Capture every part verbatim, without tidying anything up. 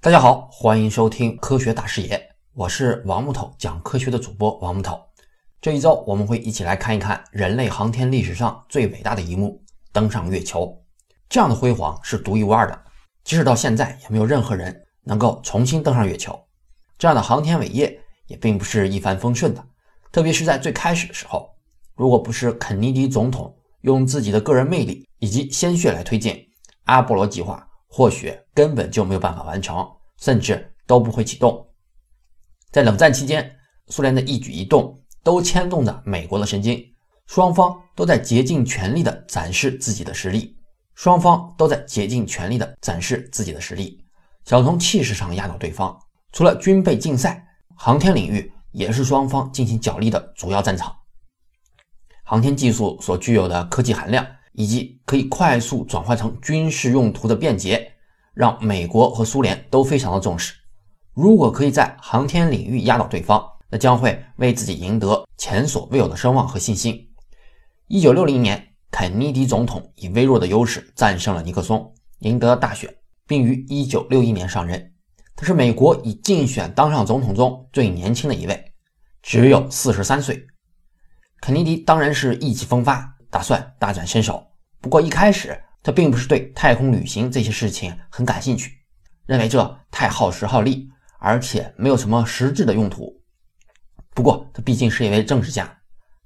大家好，欢迎收听科学大视野，我是王木头，讲科学的主播王木头。这一周我们会一起来看一看人类航天历史上最伟大的一幕，登上月球。这样的辉煌是独一无二的，即使到现在也没有任何人能够重新登上月球。这样的航天伟业也并不是一帆风顺的，特别是在最开始的时候，如果不是肯尼迪总统用自己的个人魅力以及鲜血来推进，阿波罗计划或许根本就没有办法完成，甚至都不会启动。在冷战期间，苏联的一举一动都牵动着美国的神经，双方都在竭尽全力地展示自己的实力，双方都在竭尽全力地展示自己的实力，想从气势上压倒对方。除了军备竞赛，航天领域也是双方进行角力的主要战场。航天技术所具有的科技含量以及可以快速转化成军事用途的便捷，让美国和苏联都非常的重视。如果可以在航天领域压倒对方，那将会为自己赢得前所未有的声望和信心。一九六零年，肯尼迪总统以微弱的优势战胜了尼克松，赢得了大选，并于一九六一年上任。他是美国以竞选当上总统中最年轻的一位，只有四十三岁。肯尼迪当然是意气风发，打算大展身手。不过一开始他并不是对太空旅行这些事情很感兴趣，认为这太耗时耗力，而且没有什么实质的用途。不过他毕竟是一位政治家，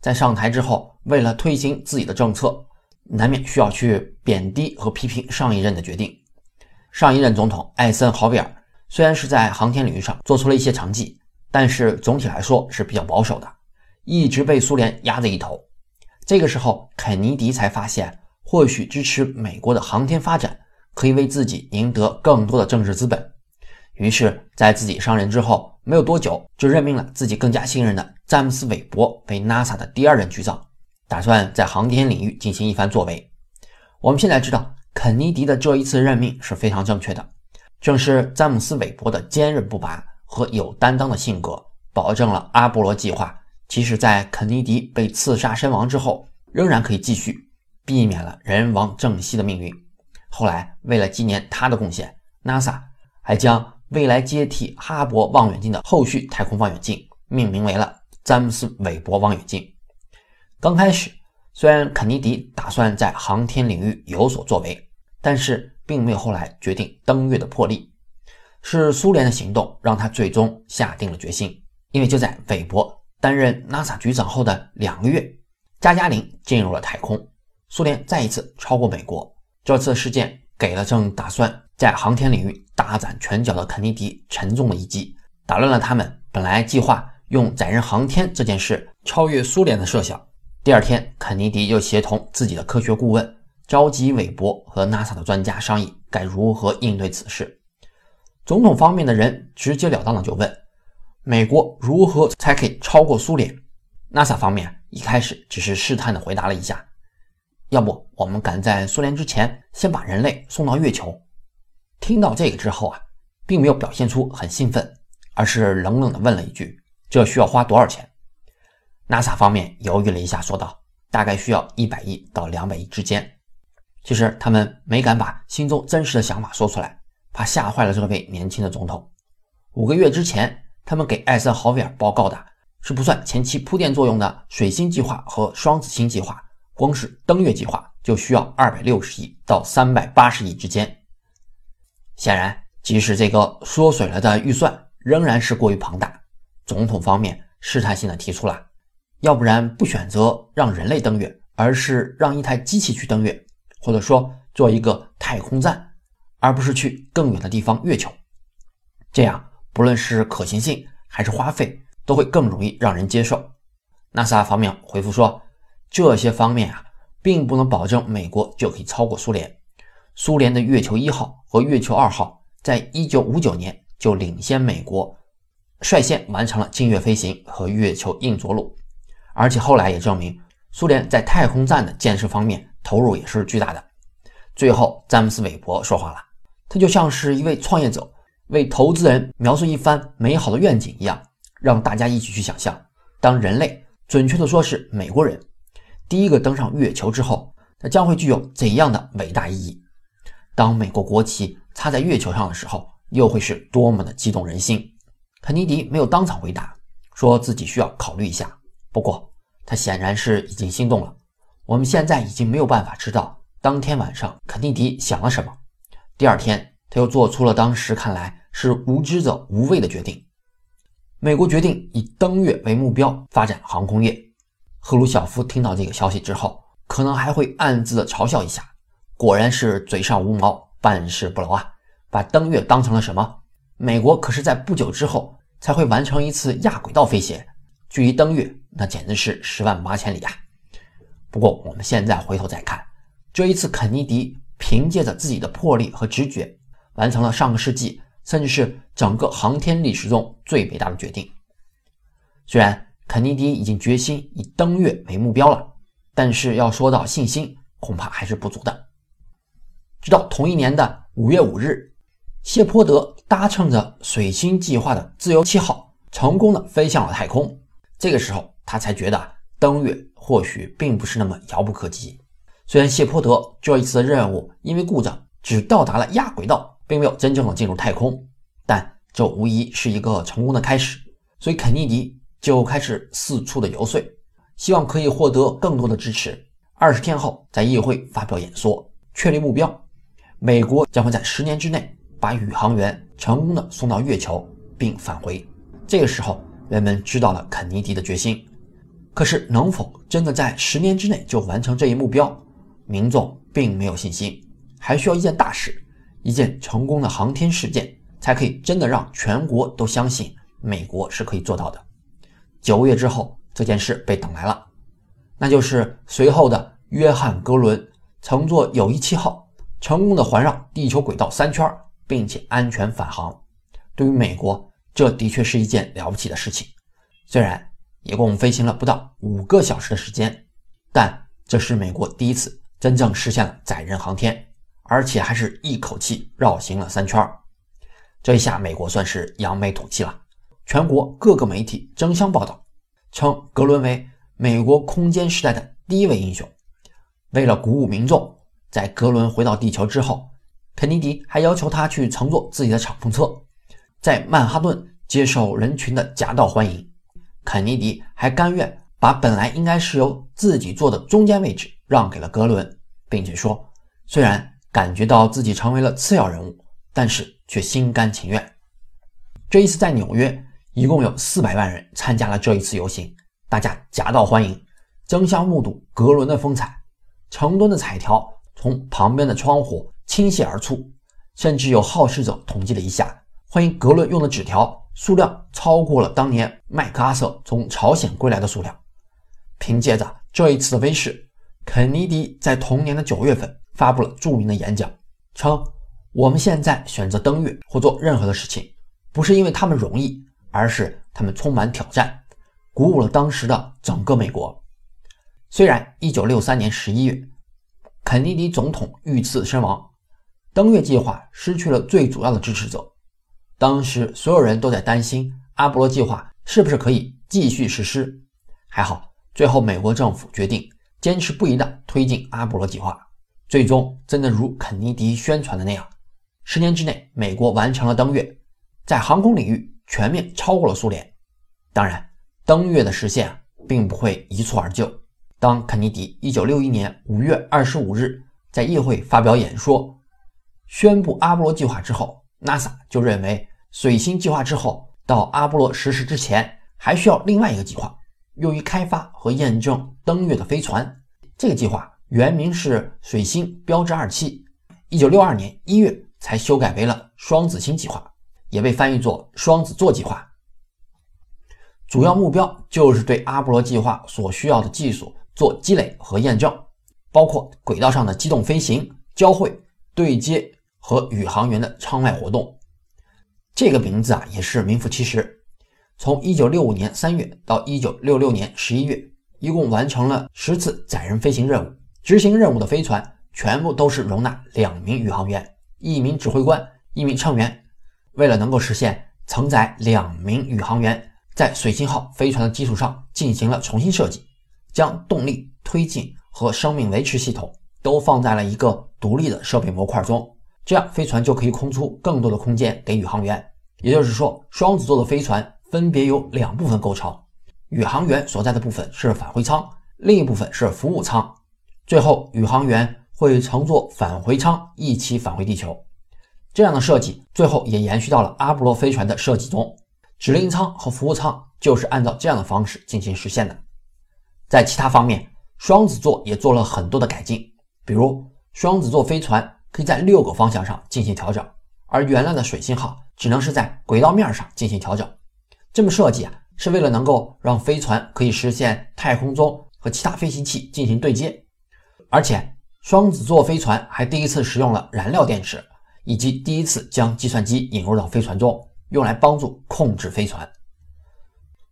在上台之后，为了推行自己的政策，难免需要去贬低和批评上一任的决定。上一任总统艾森豪威尔虽然是在航天领域上做出了一些成绩，但是总体来说是比较保守的，一直被苏联压着一头。这个时候肯尼迪才发现，或许支持美国的航天发展可以为自己赢得更多的政治资本。于是在自己上任之后没有多久，就任命了自己更加信任的詹姆斯·韦伯为 NASA 的第二任局长，打算在航天领域进行一番作为。我们现在知道，肯尼迪的这一次任命是非常正确的，正是詹姆斯·韦伯的坚韧不拔和有担当的性格，保证了阿波罗计划即使在肯尼迪被刺杀身亡之后仍然可以继续，避免了人亡政息的命运。后来为了纪念他的贡献， NASA 还将未来接替哈勃望远镜的后续太空望远镜命名为了詹姆斯·韦伯望远镜。刚开始虽然肯尼迪打算在航天领域有所作为，但是并没有后来决定登月的魄力，是苏联的行动让他最终下定了决心。因为就在韦伯担任 NASA 局长后的两个月，加加林进入了太空，苏联再一次超过美国。这次事件给了正打算在航天领域大展拳脚的肯尼迪沉重的一击，打乱了他们本来计划用载人航天这件事超越苏联的设想。第二天，肯尼迪又协同自己的科学顾问召集韦伯和 NASA 的专家商议该如何应对此事。总统方面的人直截了当的就问，美国如何才可以超过苏联？ NASA 方面一开始只是试探地回答了一下，要不我们赶在苏联之前先把人类送到月球。听到这个之后啊，并没有表现出很兴奋，而是冷冷地问了一句，这需要花多少钱？ NASA 方面犹豫了一下说道，大概需要一百亿到两百亿之间。其实他们没敢把心中真实的想法说出来，怕吓坏了这位年轻的总统。五个月之前他们给艾森豪威尔报告的是不算前期铺垫作用的水星计划和双子星计划，光是登月计划就需要二百六十亿到三百八十亿之间。显然即使这个缩水了的预算仍然是过于庞大，总统方面试探性的提出了，要不然不选择让人类登月，而是让一台机器去登月，或者说做一个太空站，而不是去更远的地方月球。这样不论是可行性还是花费都会更容易让人接受。 NASA 方面回复说，这些方面啊，并不能保证美国就可以超过苏联。苏联的月球一号和月球二号在一九五九年就领先美国，率先完成了近月飞行和月球硬着陆，而且后来也证明苏联在太空站的建设方面投入也是巨大的。最后詹姆斯·韦伯说话了，他就像是一位创业者为投资人描述一番美好的愿景一样，让大家一起去想象，当人类，准确的说是美国人，第一个登上月球之后，它将会具有怎样的伟大意义。当美国国旗插在月球上的时候，又会是多么的激动人心。肯尼迪没有当场回答，说自己需要考虑一下。不过他显然是已经心动了。我们现在已经没有办法知道当天晚上肯尼迪想了什么。第二天，他又做出了当时看来是无知者无畏的决定。美国决定以登月为目标发展航空业。赫鲁晓夫听到这个消息之后，可能还会暗自的嘲笑一下，果然是嘴上无毛，办事不牢啊，把登月当成了什么？美国可是在不久之后才会完成一次亚轨道飞行，距离登月那简直是十万八千里啊！不过我们现在回头再看，这一次肯尼迪凭借着自己的魄力和直觉，完成了上个世纪甚至是整个航天历史中最伟大的决定。虽然肯尼迪已经决心以登月为目标了，但是要说到信心，恐怕还是不足的。直到同一年的五月五日，谢泼德搭乘着水星计划的自由七号成功的飞向了太空。这个时候他才觉得登月或许并不是那么遥不可及。虽然谢泼德这一次的任务因为故障只到达了亚轨道，并没有真正的进入太空，但这无疑是一个成功的开始。所以肯尼迪就开始四处的游说，希望可以获得更多的支持。二十天后在议会发表演说，确立目标，美国将会在十年之内把宇航员成功的送到月球并返回。这个时候人们知道了肯尼迪的决心，可是能否真的在十年之内就完成这一目标，民众并没有信心，还需要一件大事，一件成功的航天事件，才可以真的让全国都相信美国是可以做到的。九个月之后，这件事被等来了，那就是随后的约翰·戈伦乘坐友谊七号成功的环绕地球轨道三圈，并且安全返航。对于美国，这的确是一件了不起的事情。虽然一共飞行了不到五个小时的时间，但这是美国第一次真正实现了载人航天，而且还是一口气绕行了三圈。这一下美国算是扬眉吐气了，全国各个媒体争相报道，称格伦为美国空间时代的第一位英雄。为了鼓舞民众，在格伦回到地球之后，肯尼迪还要求他去乘坐自己的敞篷车，在曼哈顿接受人群的夹道欢迎。肯尼迪还甘愿把本来应该是由自己坐的中间位置让给了格伦，并且说虽然感觉到自己成为了次要人物，但是却心甘情愿。这一次在纽约一共有四百万人参加了这一次游行，大家夹道欢迎，争相目睹格伦的风采。成吨的彩条从旁边的窗户倾泻而出，甚至有好事者统计了一下，欢迎格伦用的纸条数量超过了当年麦克阿瑟从朝鲜归来的数量。凭借着这一次的威势，肯尼迪在同年的九月份发布了著名的演讲，称我们现在选择登月或做任何的事情，不是因为他们容易，而是他们充满挑战，鼓舞了当时的整个美国。虽然一九六三年十一月肯尼迪总统遇刺身亡，登月计划失去了最主要的支持者，当时所有人都在担心阿波罗计划是不是可以继续实施。还好最后美国政府决定坚持不移地推进阿波罗计划，最终真的如肯尼迪宣传的那样，十年之内美国完成了登月，在航空领域全面超过了苏联。当然登月的实现、啊、并不会一蹴而就。当肯尼迪一九六一年五月二十五日在议会发表演说，宣布阿波罗计划之后， NASA 就认为水星计划之后到阿波罗实施之前还需要另外一个计划，用于开发和验证登月的飞船。这个计划原名是水星标志二七， 一九六二年一月才修改为了双子星计划，也被翻译作双子座计划。主要目标就是对阿波罗计划所需要的技术做积累和验证，包括轨道上的机动飞行、交会、对接和宇航员的舱外活动。这个名字啊也是名副其实。从一九六五年三月到一九六六年十一月，一共完成了十次载人飞行任务，执行任务的飞船全部都是容纳两名宇航员、一名指挥官、一名乘员。为了能够实现承载两名宇航员，在水星号飞船的基础上进行了重新设计，将动力、推进和生命维持系统都放在了一个独立的设备模块中，这样飞船就可以空出更多的空间给宇航员。也就是说，双子座的飞船分别由两部分构成，宇航员所在的部分是返回舱，另一部分是服务舱。最后，宇航员会乘坐返回舱一起返回地球。这样的设计最后也延续到了阿波罗飞船的设计中，指令舱和服务舱就是按照这样的方式进行实现的。在其他方面，双子座也做了很多的改进，比如双子座飞船可以在六个方向上进行调整，而原来的水星号只能是在轨道面上进行调整。这么设计啊，是为了能够让飞船可以实现太空中和其他飞行器进行对接。而且双子座飞船还第一次使用了燃料电池，以及第一次将计算机引入到飞船中，用来帮助控制飞船。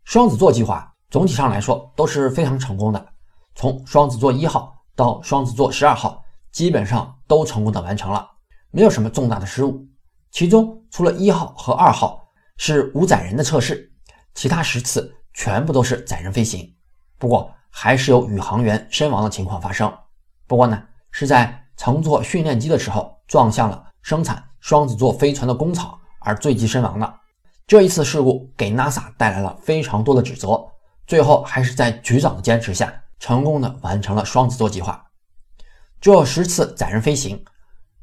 双子座计划总体上来说都是非常成功的，从双子座一号到双子座十二号基本上都成功的完成了，没有什么重大的失误。其中除了一号和二号是无载人的测试，其他十次全部都是载人飞行。不过还是有宇航员身亡的情况发生，不过呢是在乘坐训练机的时候撞向了生产双子座飞船的工厂而坠机身亡的。这一次事故给 NASA 带来了非常多的指责，最后还是在局长的坚持下成功的完成了双子座计划。这十次载人飞行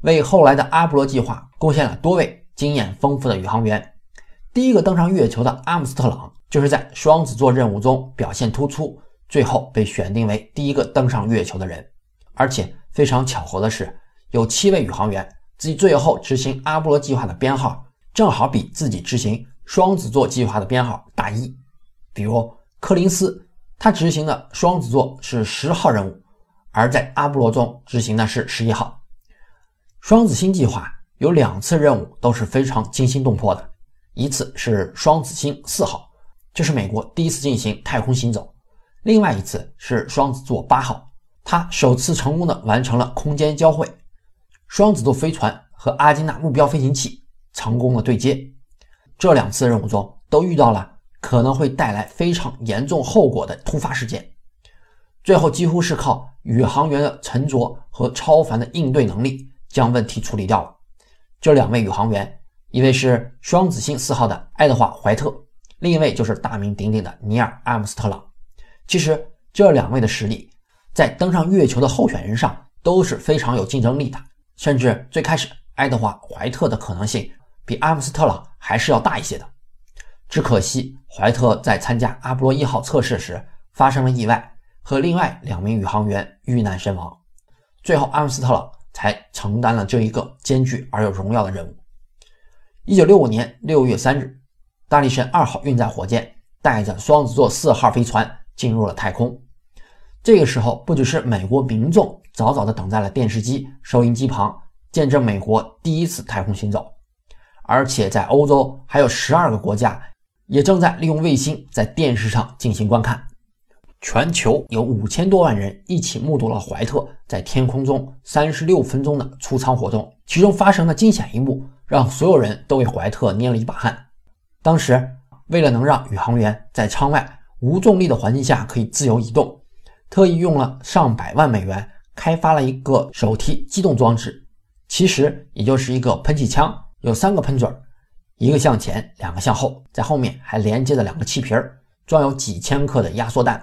为后来的阿波罗计划贡献了多位经验丰富的宇航员。第一个登上月球的阿姆斯特朗就是在双子座任务中表现突出，最后被选定为第一个登上月球的人。而且非常巧合的是，有七位宇航员自己最后执行阿波罗计划的编号正好比自己执行双子座计划的编号大一。比如柯林斯，他执行的双子座是十号任务，而在阿波罗中执行的是十一号。双子星计划有两次任务都是非常惊心动魄的，一次是双子星四号，这是美国第一次进行太空行走，另外一次是双子座八号，他首次成功的完成了空间交汇，双子座飞船和阿基纳目标飞行器成功的对接。这两次任务中都遇到了可能会带来非常严重后果的突发事件，最后几乎是靠宇航员的沉着和超凡的应对能力将问题处理掉了。这两位宇航员，一位是双子星四号的爱德华·怀特，另一位就是大名鼎鼎的尼尔·阿姆斯特朗。其实这两位的实力在登上月球的候选人上都是非常有竞争力的，甚至最开始爱德华·怀特的可能性比阿姆斯特朗还是要大一些的。只可惜怀特在参加阿波罗一号测试时发生了意外，和另外两名宇航员遇难身亡，最后阿姆斯特朗才承担了这一个艰巨而又荣耀的任务。一九六五年六月三日，大力神二号运载火箭带着双子座四号飞船进入了太空。这个时候不只是美国民众早早地等在了电视机收音机旁见证美国第一次太空行走，而且在欧洲还有十二个国家也正在利用卫星在电视上进行观看。全球有五千多万人一起目睹了怀特在天空中三十六分钟的出舱活动，其中发生的惊险一幕让所有人都为怀特捏了一把汗。当时为了能让宇航员在舱外无重力的环境下可以自由移动，特意用了上百万美元开发了一个手提机动装置，其实也就是一个喷气枪，有三个喷嘴，一个向前，两个向后，在后面还连接着两个气瓶，装有几千克的压缩弹。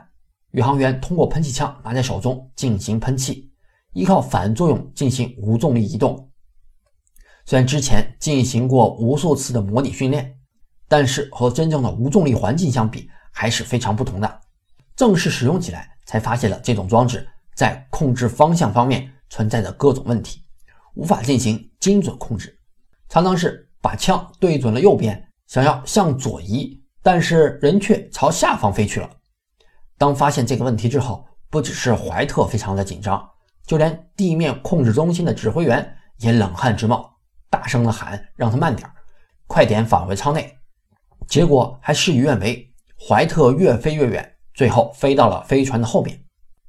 宇航员通过喷气枪拿在手中进行喷气，依靠反作用进行无重力移动。虽然之前进行过无数次的模拟训练，但是和真正的无重力环境相比还是非常不同的。正式使用起来才发现了这种装置在控制方向方面存在着各种问题，无法进行精准控制，常常是把枪对准了右边，想要向左移，但是人却朝下方飞去了。当发现这个问题之后，不只是怀特非常的紧张，就连地面控制中心的指挥员也冷汗直冒，大声的喊让他慢点，快点返回舱内。结果还事与愿违，怀特越飞越远，最后飞到了飞船的后面。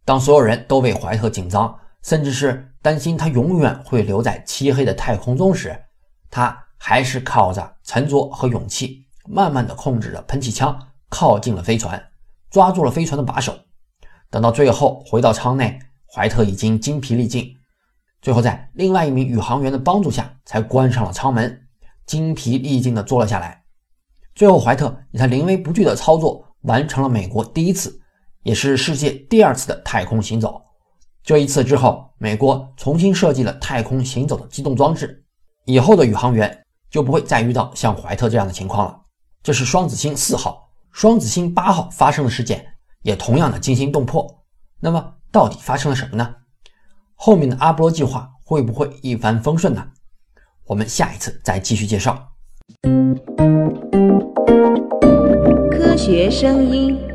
当所有人都为怀特紧张，甚至是担心他永远会留在漆黑的太空中时，他还是靠着沉着和勇气慢慢地控制着喷气枪靠近了飞船，抓住了飞船的把手。等到最后回到舱内，怀特已经精疲力尽，最后在另外一名宇航员的帮助下才关上了舱门，精疲力尽地坐了下来。最后怀特以他临危不惧的操作完成了美国第一次也是世界第二次的太空行走。这一次之后，美国重新设计了太空行走的机动装置，以后的宇航员就不会再遇到像怀特这样的情况了。这是双子星四号，双子星八号发生的事件也同样的惊心动魄。那么到底发生了什么呢？后面的阿波罗计划会不会一帆风顺呢？我们下一次再继续介绍。科学声音。